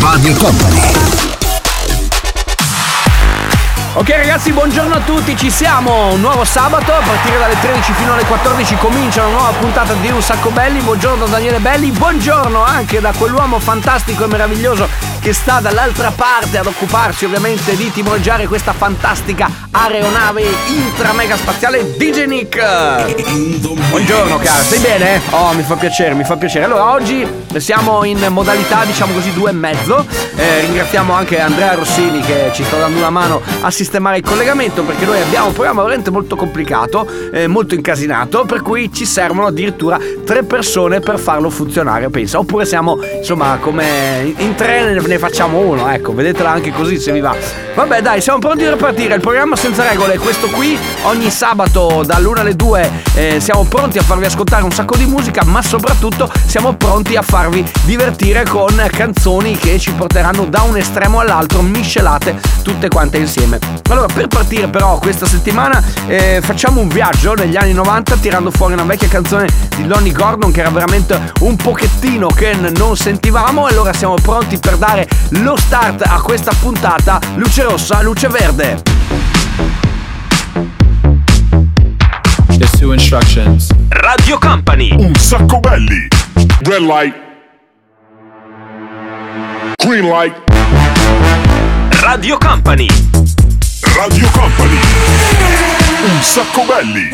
Radio Company. Ok ragazzi, buongiorno a tutti, ci siamo, un nuovo sabato, a partire dalle 13 fino alle 14 comincia una nuova puntata di Un Sacco Belli. Buongiorno da Daniele Belli, buongiorno anche da quell'uomo fantastico e meraviglioso che sta dall'altra parte ad occuparsi ovviamente di timoreggiare questa fantastica aeronave intramega spaziale, DJ Nick. Buongiorno caro, stai bene? Oh, mi fa piacere. Allora, oggi siamo in modalità, diciamo così, 2 e mezzo. Ringraziamo anche Andrea Rossini che ci sta dando una mano a sistemare il collegamento, perché noi abbiamo un programma veramente molto complicato, molto incasinato, per cui ci servono addirittura 3 persone per farlo funzionare, pensa. Oppure siamo, insomma, come in 3 ne facciamo uno, ecco, vedetela anche così se vi va. Vabbè dai, siamo pronti per partire, il programma senza regole è questo qui, ogni sabato dall'1 alle 2 siamo pronti a farvi ascoltare un sacco di musica, ma soprattutto siamo pronti a farvi divertire con canzoni che ci porteranno da un estremo all'altro, miscelate tutte quante insieme. Allora, per partire però questa settimana facciamo un viaggio negli anni 90 tirando fuori una vecchia canzone di Lonnie Gordon che era veramente un pochettino che non sentivamo, e allora siamo pronti per dare lo start a questa puntata. Luce rossa, luce verde. There's 2 instructions. Radio Company. Un sacco belli. Red light. Green light. Radio Company. Radio Company. Un sacco belli.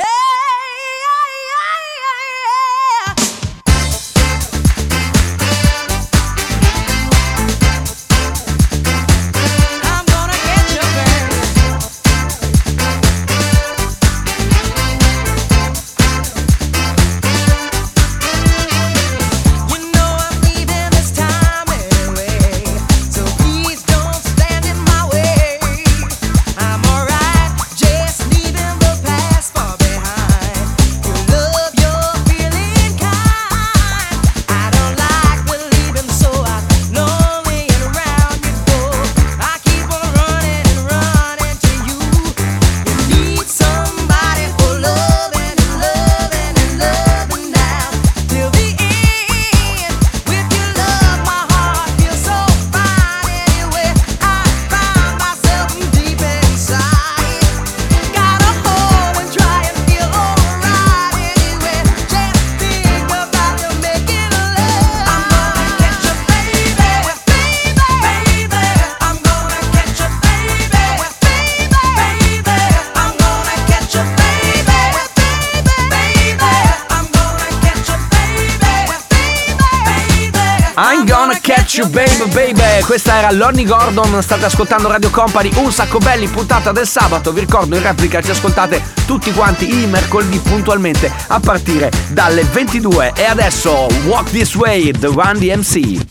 Baby, questa era Lonnie Gordon, state ascoltando Radio Company, un sacco belli, puntata del sabato. Vi ricordo, in replica ci ascoltate tutti quanti i mercoledì puntualmente a partire dalle 22. E adesso Walk This Way, The Run DMC.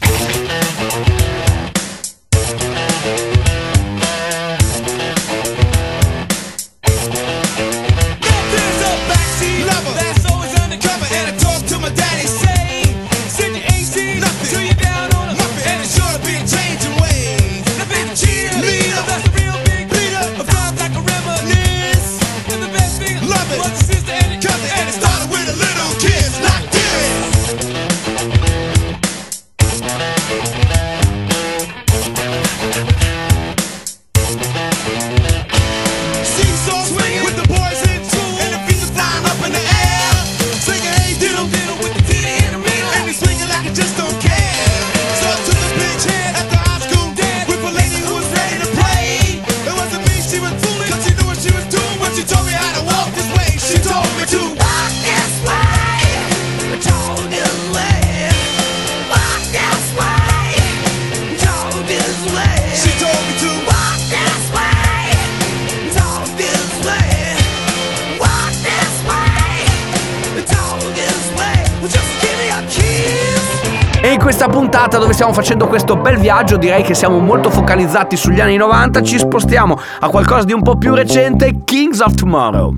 E in questa puntata dove stiamo facendo questo bel viaggio, direi che siamo molto focalizzati sugli anni 90, ci spostiamo a qualcosa di un po' più recente, Kings of Tomorrow.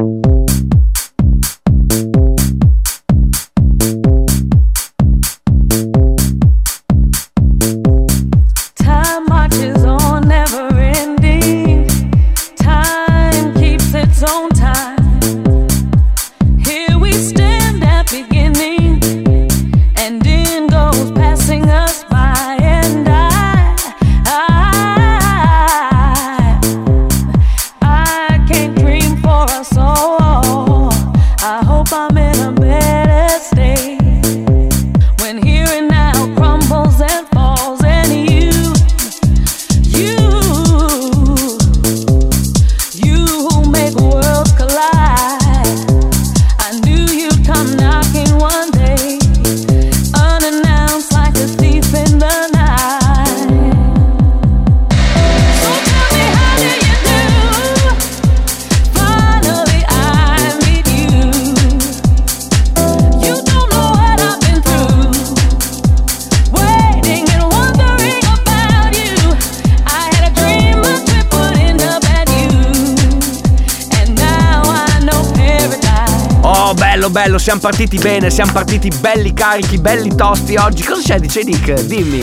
Bello, siamo partiti bene, siamo partiti belli carichi, belli tosti oggi. Cosa c'è, dice Nick? Dimmi.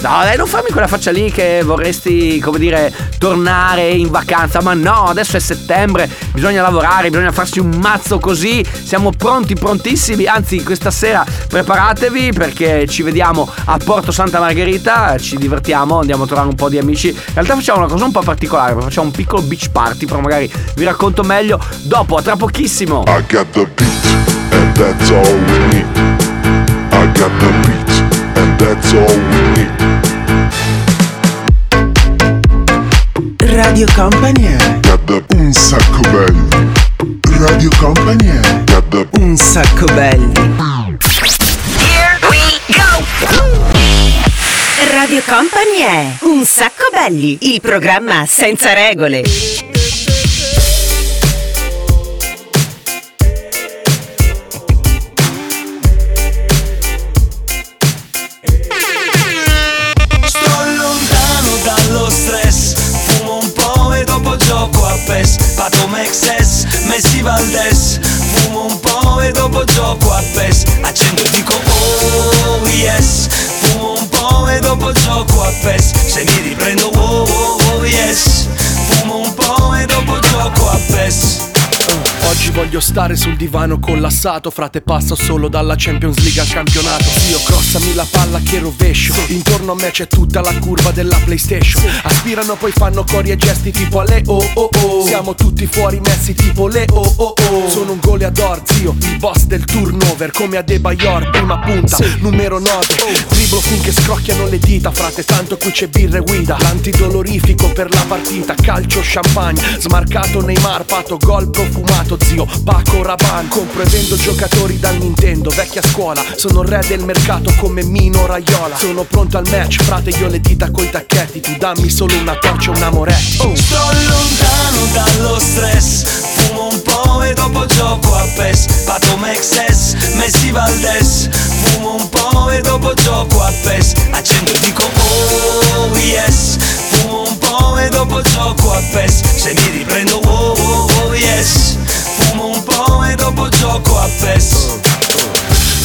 No, dai, non farmi quella faccia lì che vorresti, come dire, tornare in vacanza. Ma no, adesso è settembre, bisogna lavorare, bisogna farsi un mazzo così. Siamo pronti, prontissimi. Anzi, questa sera preparatevi perché ci vediamo a Porto Santa Margherita. Ci divertiamo, andiamo a trovare un po' di amici. In realtà facciamo una cosa un po' particolare, facciamo un piccolo beach party, però magari vi racconto meglio dopo, tra pochissimo. I got the beach and that's all we need. I got the beach and that's all we need. Radio Company got the Un Sacco Belli. Radio Company got the Un Sacco Belli. Here we go. Radio Company è Un Sacco Belli, il programma senza regole. A Tomex, Messi Valdes, fumo un po' e dopo gioco a PES. Accendo e dico oh yes, fumo un po' e dopo gioco a PES. Se mi riprendo oh yes, fumo un po' e dopo gioco a PES. Oggi voglio stare sul divano collassato, frate passo solo dalla Champions League al campionato. Io crossami la palla che rovescio, intorno a me c'è tutta la curva della PlayStation. Aspirano poi fanno cori e gesti tipo alle oh oh oh. Siamo tutti fuori messi tipo le oh oh oh. Sono un goleador zio, il boss del turnover come a De Bayor, prima punta, numero 9. Dribblo finché scrocchiano le dita, frate tanto qui c'è birra e guida. L'antidolorifico per la partita, calcio champagne, smarcato Neymar, pato gol profumato. Zio, Paco Rabanne, compro e vendo giocatori da Nintendo, vecchia scuola. Sono il re del mercato come Mino Raiola. Sono pronto al match, frate io le dita coi tacchetti. Tu dammi solo una torcia e un amoretti. Sto lontano dallo stress, fumo un po' e dopo gioco a PES. Patomex, Messi Valdes, fumo un po' e dopo gioco a PES. Accendo e dico oh yes, fumo un po' e dopo gioco a PES. Se mi riprendo oh yes, fumo un po' e dopo gioco a PES.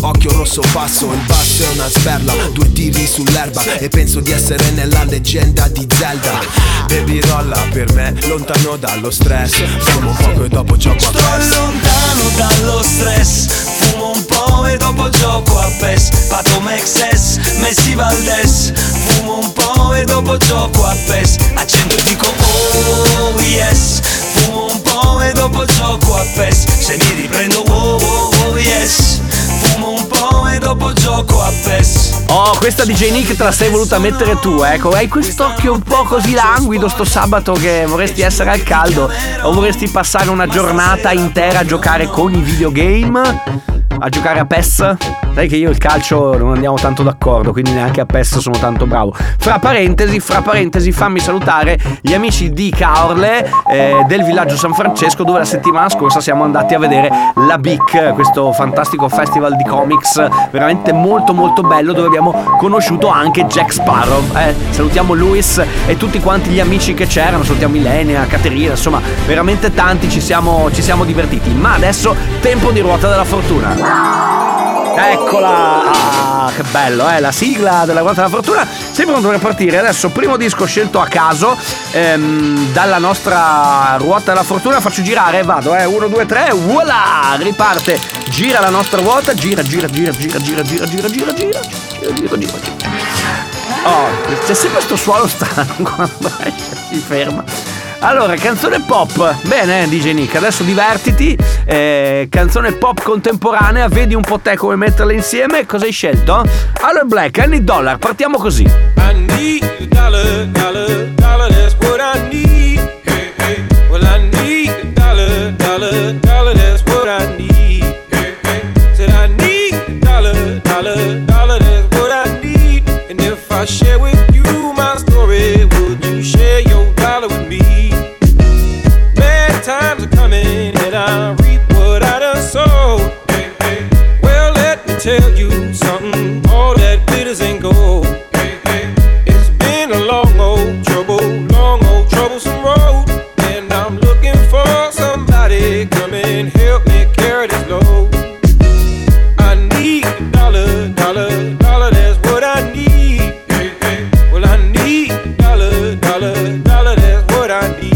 occhio rosso passo, il basso è una sberla, due tiri sull'erba e penso di essere nella leggenda di Zelda. Baby rolla per me, lontano dallo stress, fumo un poco e dopo gioco a PES. Sto lontano dallo stress, fumo un po' e dopo gioco a PES. Patomex, Messi Valdes, fumo un po' e dopo gioco a PES. Accendo e dico oh yes, fumo un po' e dopo gioco a PES. Se mi riprendo oh yes, fumo un po' gioco a PES. Oh, questa DJ Nick te la sei voluta mettere tu, ecco. Hai quest'occhio un po' così languido sto sabato che vorresti essere al caldo o vorresti passare una giornata intera a giocare con i videogame, a giocare a PES. Sai che io e il calcio non andiamo tanto d'accordo, quindi neanche a PES sono tanto bravo. Fra parentesi, fammi salutare gli amici di Caorle del villaggio San Francesco, dove la settimana scorsa siamo andati a vedere la BIC, questo fantastico festival di comics veramente molto molto bello, dove abbiamo conosciuto anche Jack Sparrow. Salutiamo Luis e tutti quanti gli amici che c'erano, salutiamo Ilenia, Caterina, insomma veramente tanti, ci siamo divertiti. Ma adesso tempo di ruota della fortuna. Eccola! Ah, che bello, eh? La sigla della Guardia della Fortuna. Sei pronto per partire? Adesso primo disco scelto a caso dalla nostra ruota della fortuna. Faccio girare, vado, 1, 2, 3, voilà! Riparte, gira la nostra ruota, gira. Oh, c'è sempre sto suono strano quando si ferma. Allora, canzone pop. Bene, DJ Nick, adesso divertiti. Canzone pop contemporanea, vedi un po' te come metterle insieme. Cosa hai scelto? Aloe Blacc, I Need Dollar, partiamo così. I need dollar, dollar, dollar, that's what I need. Hey, hey. Well, I need dollar, dollar, dollar, that's what I need. Hey, hey. Said I need dollar, dollar, dollar, that's what I need. And if I share with you my story, would you share your dollar with me? Times are coming and I reap what I done sold. Hey, hey. Well, let me tell you something, all that glitters ain't gold. Hey, hey. It's been a long old troublesome road, and I'm looking for somebody come and help me carry this load. I need a dollar, dollar, dollar, that's what I need. Hey, hey. Well, I need a dollar, dollar, dollar, that's what I need.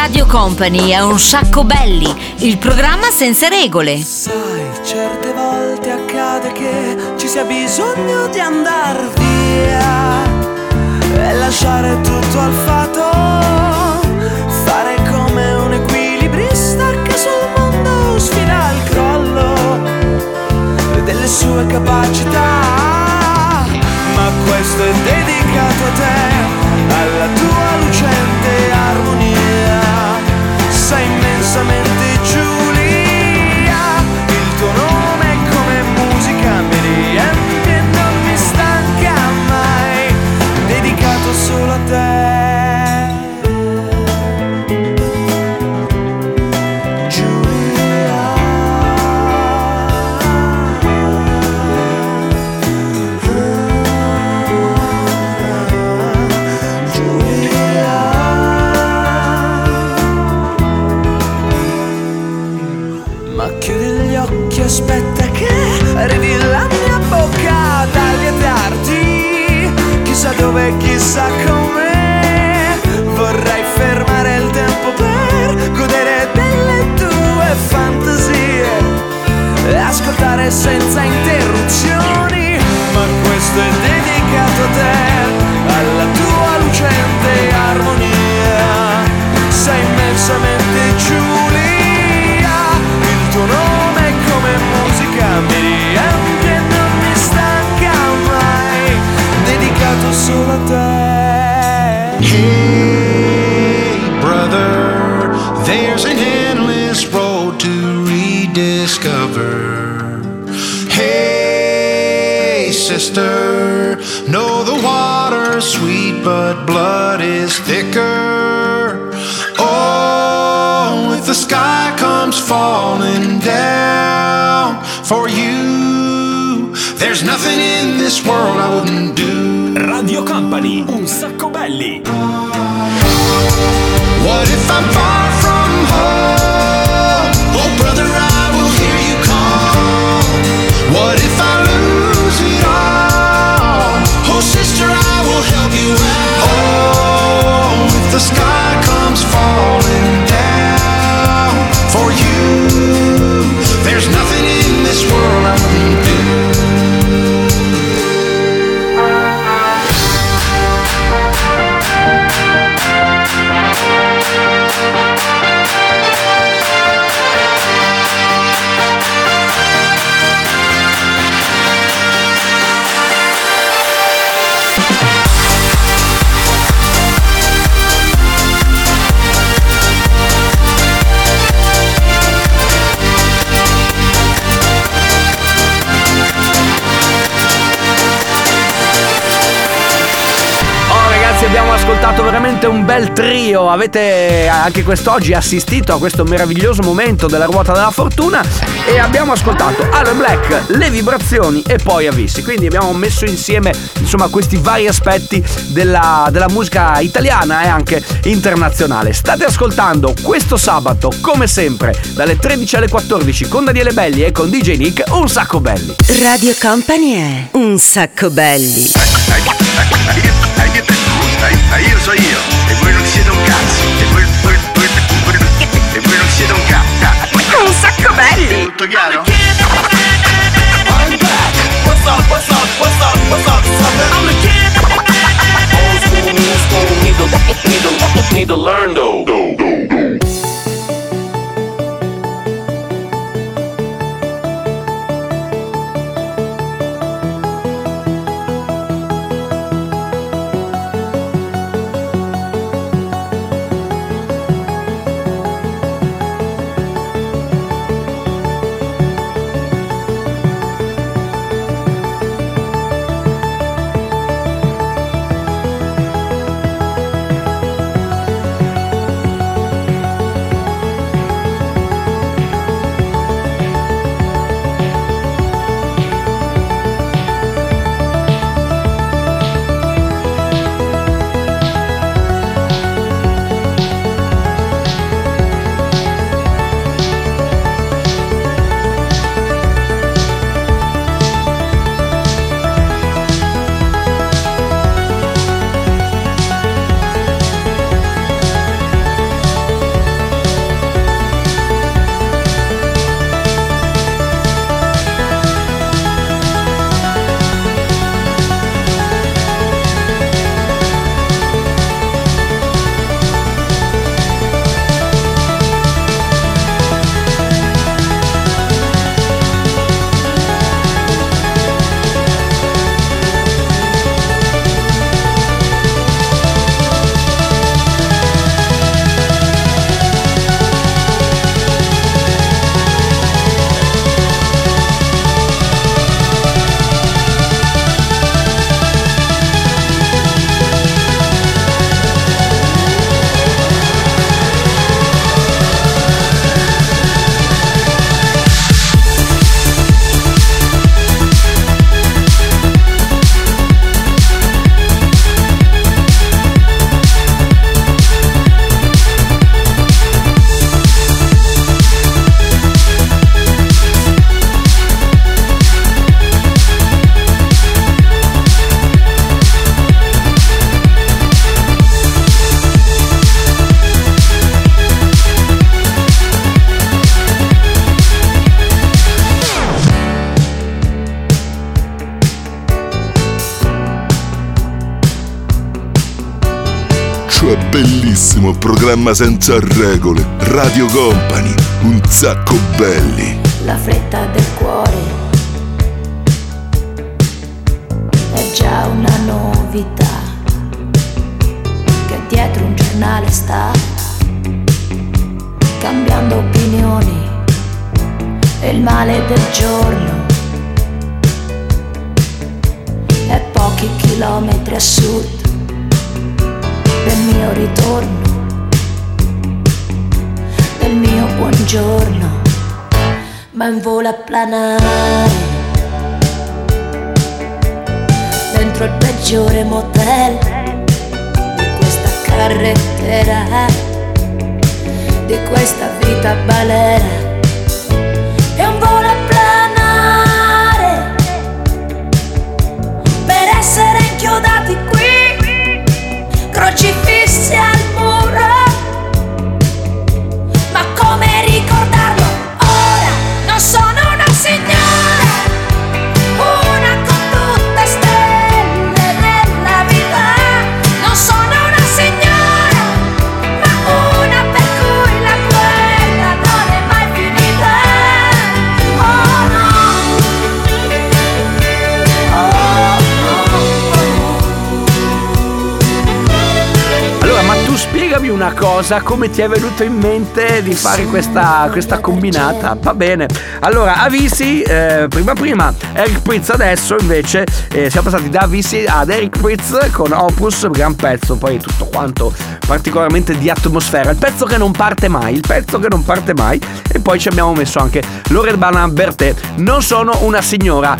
Radio Company è un sacco belli, il programma senza regole. Sai, certe volte accade che ci sia bisogno di andar via e lasciare tutto al fato, fare come un equilibrista che sul mondo sfida il crollo delle sue capacità. Ma questo è dedicato a te, alla tua lucente armonia. Sei immensamente Giulia, il tuo nome come musica mi riempie e non mi stanca mai, dedicato solo a te, Giulia. Chiudi gli occhi, aspetta che arrivi la mia bocca ad allietarti. Chissà dove, chissà come, vorrei fermare il tempo per godere delle tue fantasie e ascoltare senza interruzioni. Ma questo è dedicato a te, alla tua lucente armonia. Sei immensamente Giulia, il tuo nome come musica mi riempie e non mi stanca mai, dedicato solo a te. Hey brother, there's an endless road to discover. Hey, sister, know the water's sweet, but blood is thicker. Oh, if the sky comes falling down for you, there's nothing in this world I wouldn't do. Radio Company, un sacco belli. What if I'm far from home? Oh, brother, I will hear you call. What if I lose it all? Oh, sister, I will help you out. Oh, if the sky comes falling down for you, there's nothing in this world I wouldn't do. Abbiamo ascoltato veramente un bel trio. Avete anche quest'oggi assistito a questo meraviglioso momento della ruota della fortuna e abbiamo ascoltato Aloe Blacc, Le vibrazioni e poi Avissi. Quindi abbiamo messo insieme, insomma, questi vari aspetti della musica italiana e anche internazionale. State ascoltando questo sabato, come sempre, dalle 13 alle 14 con Daniele Belli e con DJ Nick, Un Sacco Belli. Radio Company è Un Sacco Belli. Io so io, e voi non siete un cazzo, e voi non siete un cazzo. Un sacco belli. Tutto chiaro? I'm back. What's up, what's up, what's up, what's up, sucker? I'm the kid. Old school, new school, need to learn though. Bellissimo programma senza regole, Radio Company, un sacco belli. La fretta del cuore è già una novità che dietro un giornale sta cambiando opinioni e il male del giorno è pochi chilometri a sud del mio ritorno, del mio buongiorno, ma in volo a planare dentro il peggiore motel di questa carretera, di questa vita balera. È un volo a planare per essere inchiodati qui, crocifissi al muro, ma come ricordarlo ora? Non sono una signora, una con tutte stelle nella vita, non sono una signora, ma una per cui la guerra non è mai finita. Oh no, oh, oh, oh. Allora, ma tu spiegami una cosa, come ti è venuto in mente di fare questa combinata? Va bene. Allora, Avisi, prima, Eric Prydz adesso invece, siamo passati da Avisi ad Eric Prydz con Opus, gran pezzo, poi tutto quanto particolarmente di atmosfera, il pezzo che non parte mai, e poi ci abbiamo messo anche Loredana Bertè, Non sono una signora.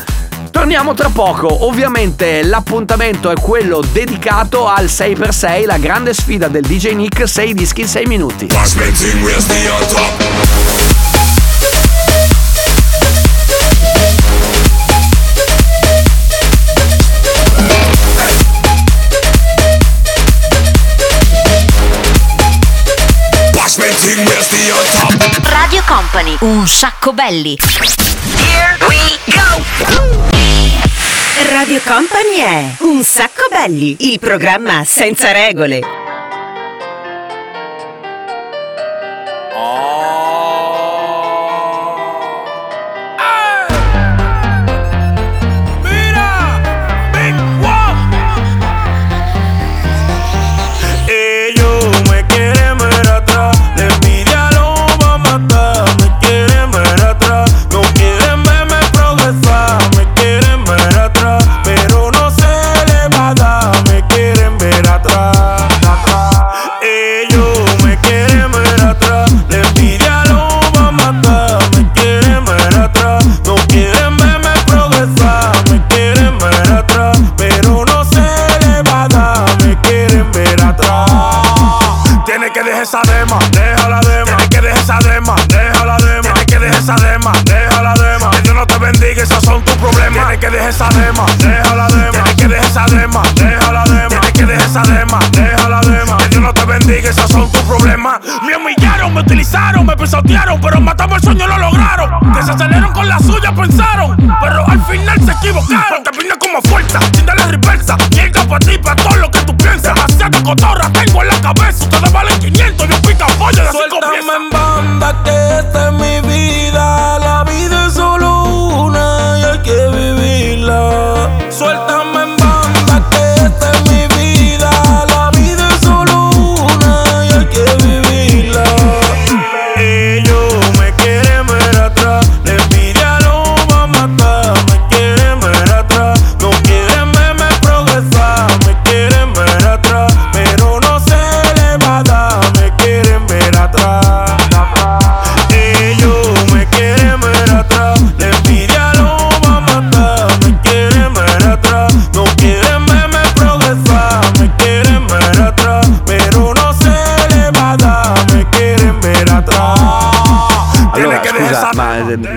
Torniamo tra poco, ovviamente l'appuntamento è quello dedicato al 6x6, la grande sfida del DJ Nick, 6 dischi in 6 minuti. Radio Company, un sacco belli. Here we go! Radio Company è Un Sacco Belli, il programma senza regole. Pero matamos el sueño, lo lograron. Que se salieron con la suya, pensaron, pero al final se equivocaron. Porque vine como fuerza, sin darle reversa. Mierda pa' ti, pa' todo lo que tú piensas. Demasiada cotorra tengo en la cabeza. Ustedes valen 500, yo pica pollo de 5 piezas. Suéltame en banda que esta es mi vida. La vida es solo una y hay que vivirla. Suéltame en banda que esta es mi vida. La vida es solo una y hay que vivirla.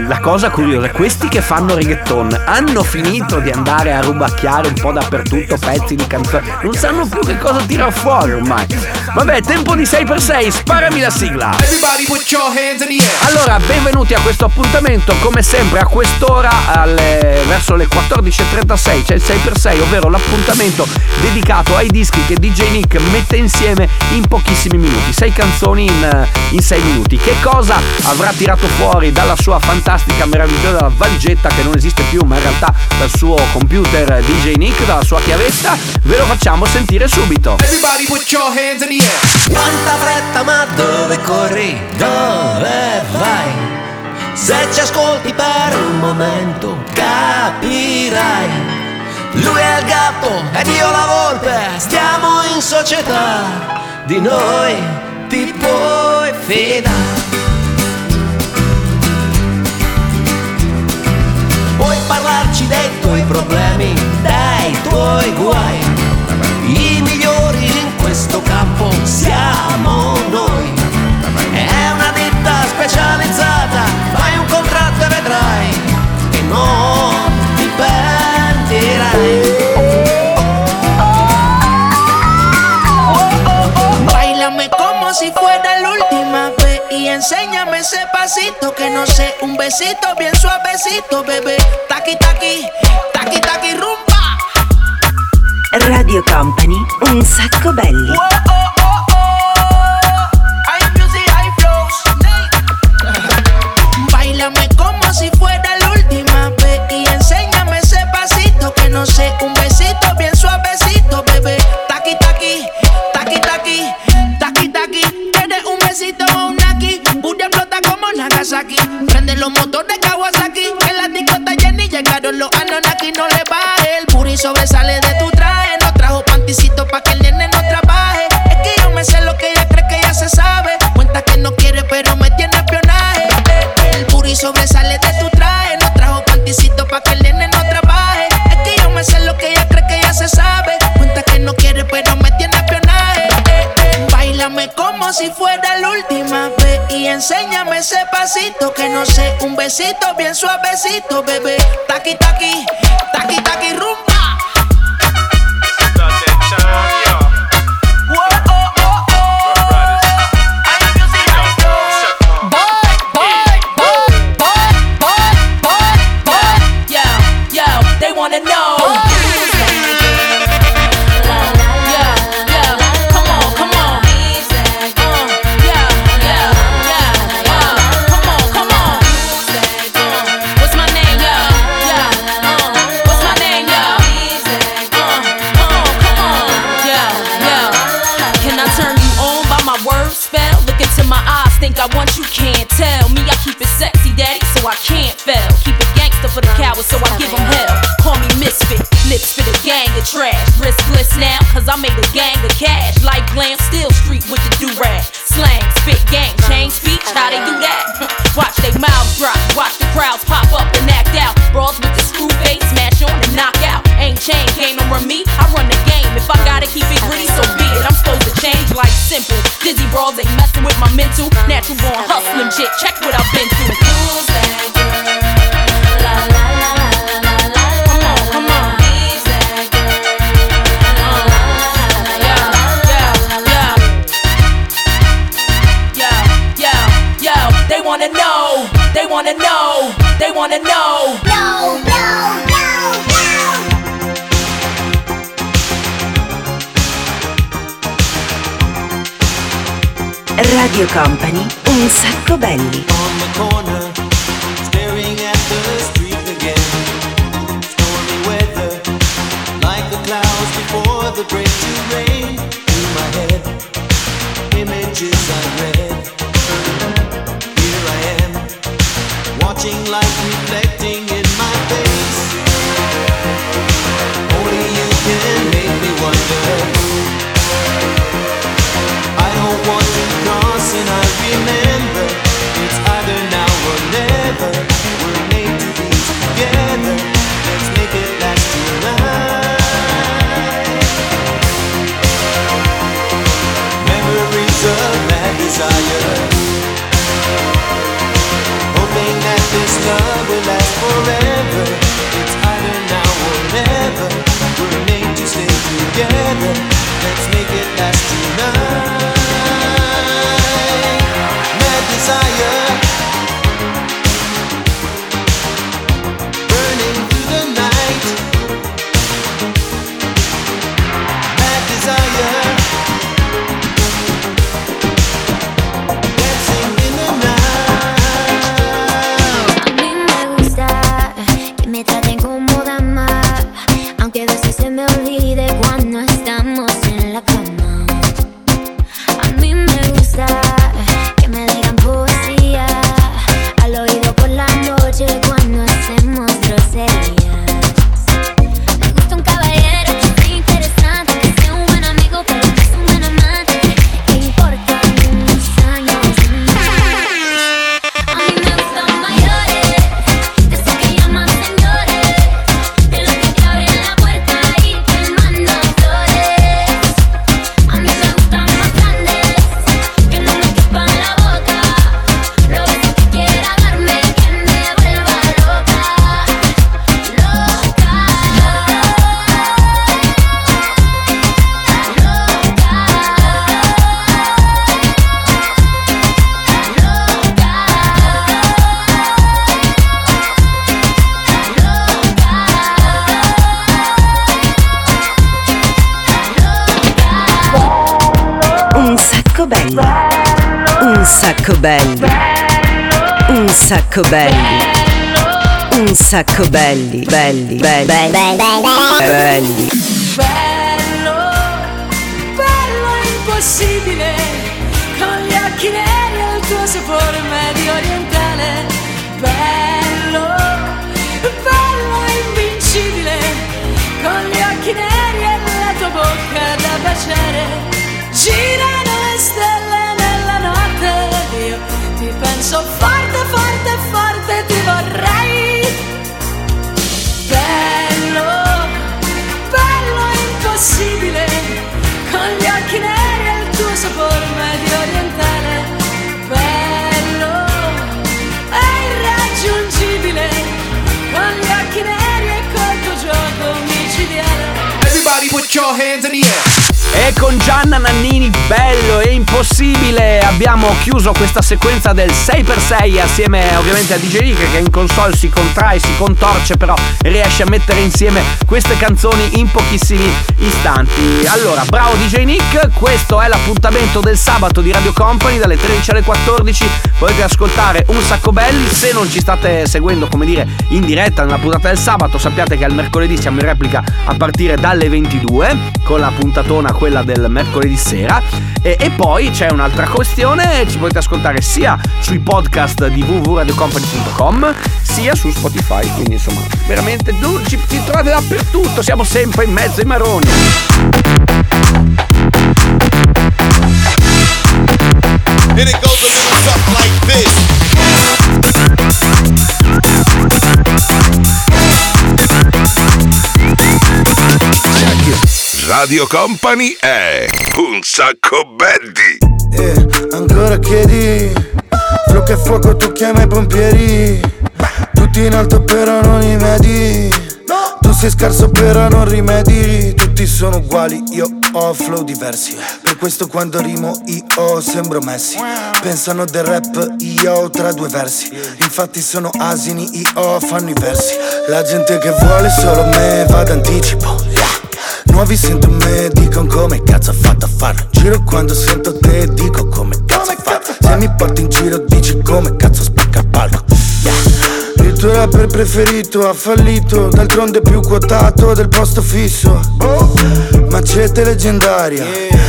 La cosa curiosa, questi che fanno reggaeton hanno finito di andare a rubacchiare un po' dappertutto pezzi di canzoni, non sanno più che cosa tirare fuori ormai. Vabbè, tempo di 6x6, sparami la sigla. Allora, benvenuti a questo appuntamento, come sempre a quest'ora verso le 14.36 c'è il 6x6, ovvero l'appuntamento dedicato ai dischi che DJ Nick mette insieme in pochissimi minuti, 6 canzoni in 6 minuti. Che cosa avrà tirato fuori dalla sua fantastica, meravigliosa valigetta che non esiste più, ma in realtà dal suo computer DJ Nick, dalla sua chiavetta, ve lo facciamo sentire subito. Everybody put your hands in the air. Quanta fretta, ma dove corri? Dove vai? Se ci ascolti per un momento capirai. Lui è il gatto ed io la volpe, stiamo in società, di noi ti puoi fidare. Puoi parlarci dei tuoi problemi, dei tuoi guai. I migliori in questo campo siamo noi. È una ditta specializzata, fai un contratto e vedrai che non ti pentirai. Báilame como si fuera la última vez y enséñame ese pasito que no sé, un besito bien suavecito, bebé. Taqui, taqui, taqui, taqui, rumba. Radio Company, un sacco belli. Oh, oh, oh, oh. Hay music, hay flows. Báilame como si fuera la última vez y enséñame ese pasito que no sé, un besito bien suavecito, bebé. Taqui, taqui, taqui, taqui, taqui, taqui. Tienes un besito o una Buria flota como Nagasaki. Prende los motores Kawasaki. En la discota Jenny llegaron los Anonaki. No le baje, el puri sobresale de tu traje. No trajo panticito pa' que el nene no trabaje. Es que yo me sé lo que ella cree que ya se sabe. Cuenta que no quiere pero me tiene espionaje. El puri sobresale de tu traje. No trajo panticito pa' que el nene no trabaje. Es que yo me sé lo que ella cree que ya se sabe. Cuenta que no quiere pero me tiene espionaje. Báilame como si fuera la última vez y enséñame ese pasito que no sé, un besito bien suavecito, bebé. Taqui, taqui, taqui, taqui, rumba. Whoa, oh, oh, oh. Boy, boy, boy, boy, boy, boy, boy. Yo, yo, they wanna know. I want you can't tell me I keep it sexy, daddy, so I can't fail. Keep it gangster for the cowards, so I give them hell. Call me misfit, lips for the gang of trash. Riskless now, cause I made a gang of cash. Like glam, still street with the do-rag. Slang, spit, gang, change speech, how they do that? Watch they mouths drop, watch the crowds pop up and act out. Brawls with the screw face, smash on and knock out. Ain't chain game, don't run me, I run the game. If I gotta keep it gritty, so be it. I'm supposed to change like simple. Dizzy brawls ain't messing with my mental. Natural born hustling shit, check what I've been through. La la la la la la. Come on, come on. Yo, yo, yo, yo, yo. They wanna know, they wanna know, they wanna know. No, no, no. Radio Company, un sacco belli. On the corner, staring at the street again. Stormy weather, like the clouds before the break to rain. In my head, images I read. Here I am, watching light reflecting in my face. Only you can make me wonder. I don't want to cross and I remember it's either now sacco belli, un sacco belli, un sacco belli, belli, belli, belli, belli. Bello, bello impossibile, con gli occhi neri al tuo sapore medio orientale. Bello, bello invincibile, con gli occhi neri e la tua bocca da baciare. Girano le stelle nella notte ed io ti penso forte, forte, forte, ti vorrei. Bello, bello impossibile, con gli occhi neri e il tuo sapore medio orientale. Bello, è irraggiungibile, con gli occhi neri e col tuo gioco micidiale. Everybody put your hands in the air. E con Gianna Nannini, bello e impossibile, abbiamo chiuso questa sequenza del 6x6 assieme ovviamente a DJ Rick, che in console si contrae, si contorce, però riesce a mettere insieme queste canzoni in pochissimi istanti. Allora, bravo DJ Nick, questo è l'appuntamento del sabato di Radio Company dalle 13 alle 14, potete ascoltare Un Sacco Belli. Se non ci state seguendo, come dire, in diretta nella puntata del sabato, sappiate che al mercoledì siamo in replica a partire dalle 22 con la puntatona, quella del mercoledì sera, e poi c'è un'altra questione, ci potete ascoltare sia sui podcast di www.radiocompany.com sia su Spotify, quindi insomma veramente ci trovate dappertutto, siamo sempre in mezzo ai maroni. Here it goes a little stuff like this. Radio Company è Un Sacco Belli. Ancora chiedi lo che fuoco, tu chiama i pompieri. Tutti in alto però non li vedi, tu sei scarso però non rimedi. Tutti sono uguali, io ho flow diversi, per questo quando rimo io sembro Messi. Pensano del rap io tra due versi, infatti sono asini io fanno i versi. La gente che vuole solo me va d'anticipo, nuovi sento me, dicono come cazzo ha fatto a farlo. Giro quando sento te, dico come cazzo ha fatto. Se mi porti in giro dici come cazzo spacca il palco. Il tuo rapper preferito ha fallito, d'altronde più quotato del posto fisso. Macete leggendaria,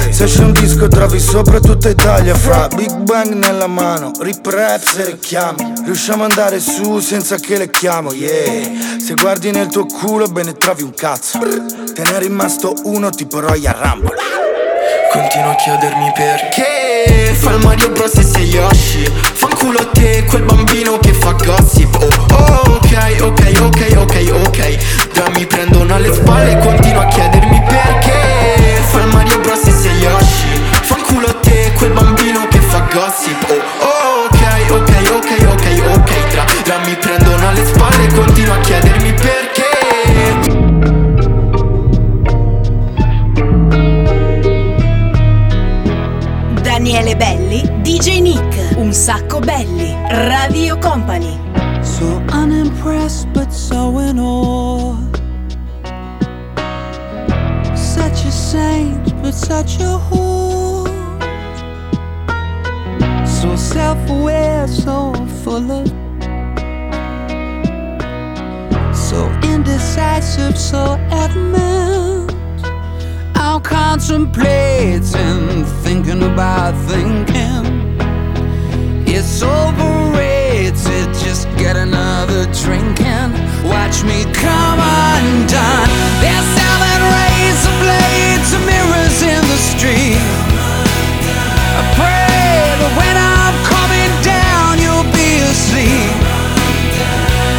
se esce un disco trovi sopra tutta Italia. Fra Big Bang nella mano, rip rap se richiami, riusciamo ad andare su senza che le chiamo, yeah. Se guardi nel tuo culo bene trovi un cazzo, te ne è rimasto uno tipo Royal Rumble. Continuo a chiedermi perché fa il Mario Bros e sei Yoshi. Fanculo a te quel bambino che fa gossip. Oh, oh, ok, ok, ok, ok, ok. Già mi prendono alle spalle e continuo a chiedermi perché fa il Mario Bros e sei Yoshi. Fanculo a te quel bambino che fa gossip. Oh, oh, ok, ok, ok, ok, ok. Già mi prendono alle spalle e continuo a chiedermi perché. Daniele Belli, DJ Nick, Un Sacco Belli, Radio Company. So unimpressed but so in awe, such a saint but such a whore, so self-aware, so full of, so indecisive, so adamant. I'm contemplating, thinking about thinking. It's overrated, just get another drink and watch me come undone. They're selling razor blades and mirrors in the street. I pray that when I'm coming down you'll be asleep.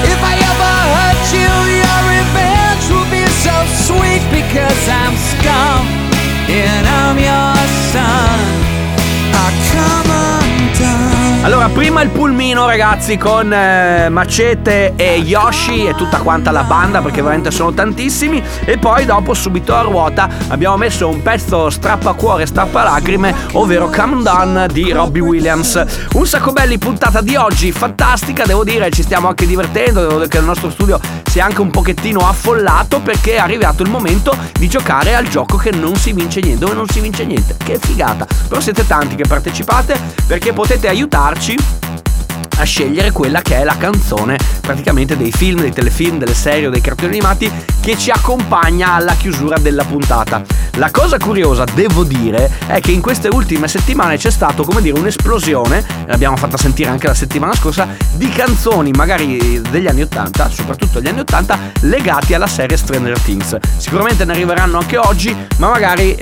If I ever hurt you, your revenge will be so sweet, because I'm scum and I'm your son. I come undone. Allora, prima il pull Mino, ragazzi, con Macete e Yoshi e tutta quanta la banda, perché veramente sono tantissimi. E poi dopo, subito a ruota, abbiamo messo un pezzo strappacuore, strappalacrime, ovvero Come Down di Robbie Williams. Un sacco belli, puntata di oggi fantastica, devo dire, ci stiamo anche divertendo, devo dire che il nostro studio si è anche un pochettino affollato, perché è arrivato il momento di giocare al gioco che non si vince niente, dove non si vince niente, che figata. Però siete tanti che partecipate, perché potete aiutarci a scegliere quella che è la canzone praticamente dei film, dei telefilm, delle serie o dei cartoni animati che ci accompagna alla chiusura della puntata. La cosa curiosa, devo dire, è che in queste ultime settimane c'è stato, come dire, un'esplosione, l'abbiamo fatta sentire anche la settimana scorsa, di canzoni magari degli anni 80, soprattutto gli anni 80, legati alla serie Stranger Things. Sicuramente ne arriveranno anche oggi, ma magari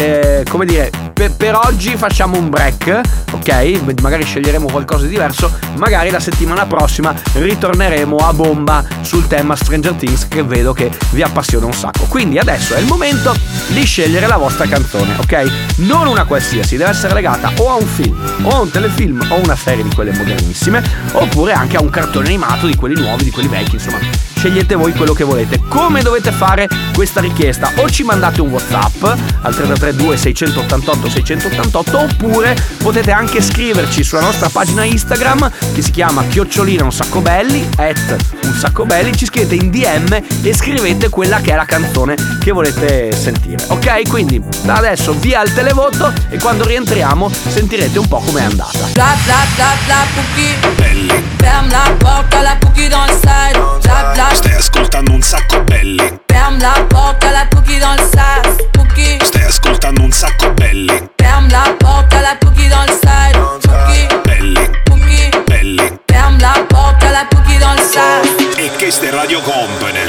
come dire, per oggi facciamo un break, ok? Magari sceglieremo qualcosa di diverso, magari la settimana prossima ritorneremo a bomba sul tema Stranger Things, che vedo che vi appassiona un sacco. Quindi adesso è il momento di scegliere la vostra canzone, ok? Non una qualsiasi, deve essere legata o a un film, o a un telefilm, o a una serie di quelle modernissime, oppure anche a un cartone animato di quelli nuovi, di quelli vecchi, insomma. Scegliete voi quello che volete. Come dovete fare questa richiesta? O ci mandate un WhatsApp al 332 688 688, oppure potete anche scriverci sulla nostra pagina Instagram che si chiama @un sacco belli, @un sacco belli. Ci scrivete in DM e scrivete quella che è la canzone che volete sentire, ok? Quindi da adesso via il televoto e quando rientriamo sentirete un po' com'è andata. Bla bla bla bla cookie. Belli. Ferm la porta alla cookie dans le side. Bla bla. Stai ascoltando un sacco belli. Ferm la porta alla cookie dans le side. Cookie. Stai ascoltando un sacco belli. Ferm la porta alla cookie dans le side. Cookie. Belli. Cookie. Belli. Ferm la porta alla cookie dans le side. E questa è Radio Company.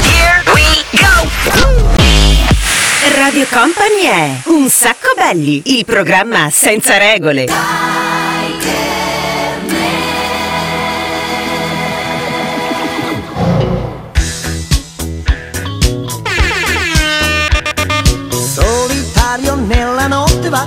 Here we go. Radio Company è Un Sacco Belli, il programma senza regole. Solitario nella notte va,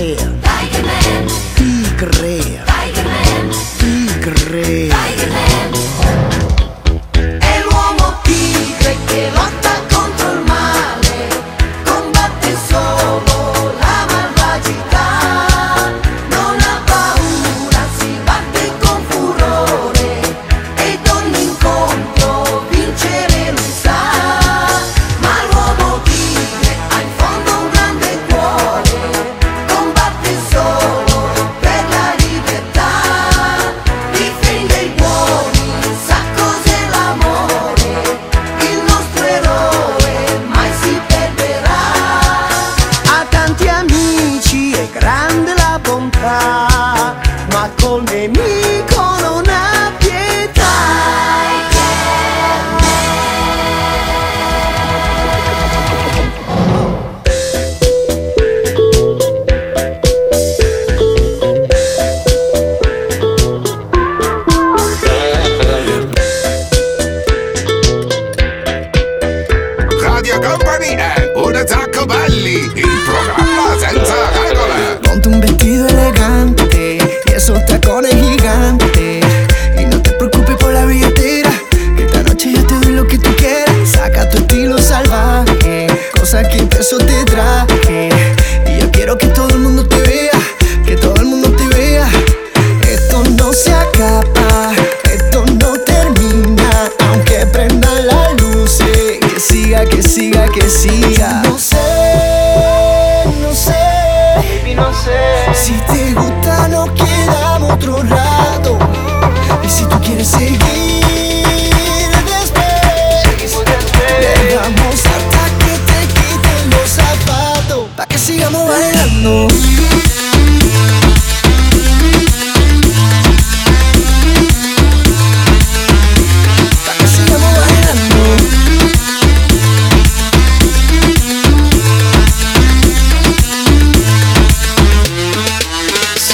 Tigre. Tigre. È l'uomo tigre che lotta contro il male, combatte solo la malvagità, non ha paura, si batte con furore ed ogni incontro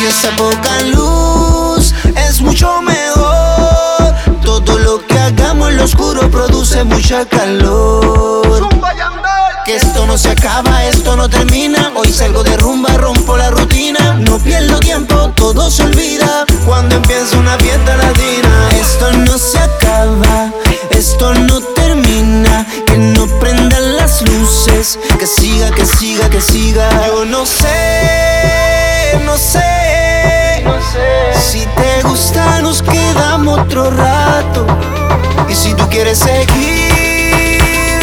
esa poca luz es mucho mejor. Todo lo que hagamos en lo oscuro produce mucha calor. Que esto no se acaba, esto no termina. Hoy salgo de rumba, rompo la rutina. No pierdo tiempo, todo se olvida cuando empieza una fiesta latina. Esto no se acaba, esto no termina. Que no prendan las luces, que siga, que siga, que siga. Yo no sé, no sé, no sé. Si te gusta nos quedamos otro rato. Y si tú quieres seguir,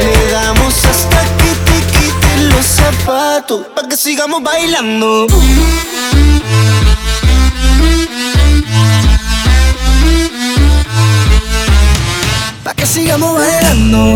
le damos hasta que te quiten los zapatos, pa' que sigamos bailando. Pa' que sigamos bailando.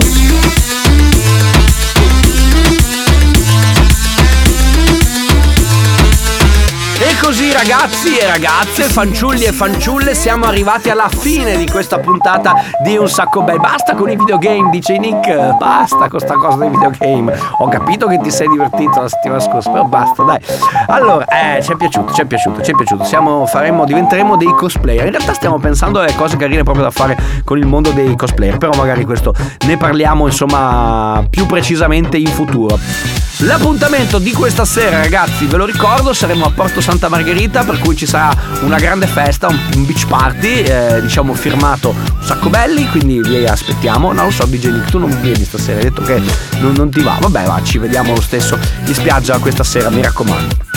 E così ragazzi e ragazze, fanciulli e fanciulle, siamo arrivati alla fine di questa puntata di Un Sacco Belli. Basta con i videogame, dice Nick, basta con sta cosa dei videogame. Ho capito che ti sei divertito la settimana scorsa, però basta, dai. Allora, ci è piaciuto. Diventeremo dei cosplayer. In realtà stiamo pensando alle cose carine proprio da fare con il mondo dei cosplayer, però magari questo ne parliamo insomma più precisamente in futuro. L'appuntamento di questa sera, ragazzi, ve lo ricordo, saremo a Porto Santa Margherita, per cui ci sarà una grande festa, un beach party, diciamo firmato Un Sacco Belli, quindi vi aspettiamo. No, lo so, DJ Nick, tu non vieni stasera, hai detto che non ti va. Vabbè, va, ci vediamo lo stesso in spiaggia questa sera, mi raccomando.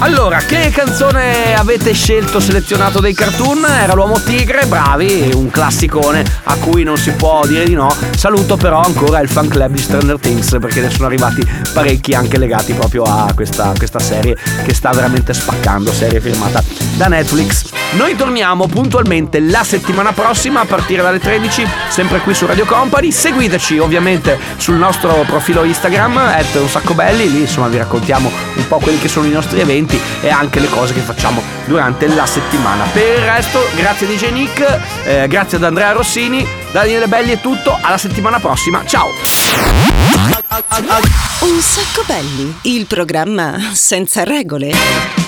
Allora, che canzone avete scelto, selezionato dei cartoon? Era l'Uomo Tigre, bravi, un classicone a cui non si può dire di no. Saluto però ancora il fan club di Stranger Things, perché ne sono arrivati parecchi anche legati proprio a questa serie che sta veramente spaccando, serie firmata da Netflix. Noi torniamo puntualmente la settimana prossima a partire dalle 13, sempre qui su Radio Company. Seguiteci ovviamente sul nostro profilo Instagram @unsacco belli, lì insomma vi raccontiamo un po' quelli che sono i nostri eventi e anche le cose che facciamo durante la settimana. Per il resto, grazie DJ Nick, grazie ad Andrea Rossini, da Daniele Belli è tutto, alla settimana prossima, ciao! Un Sacco Belli, il programma senza regole.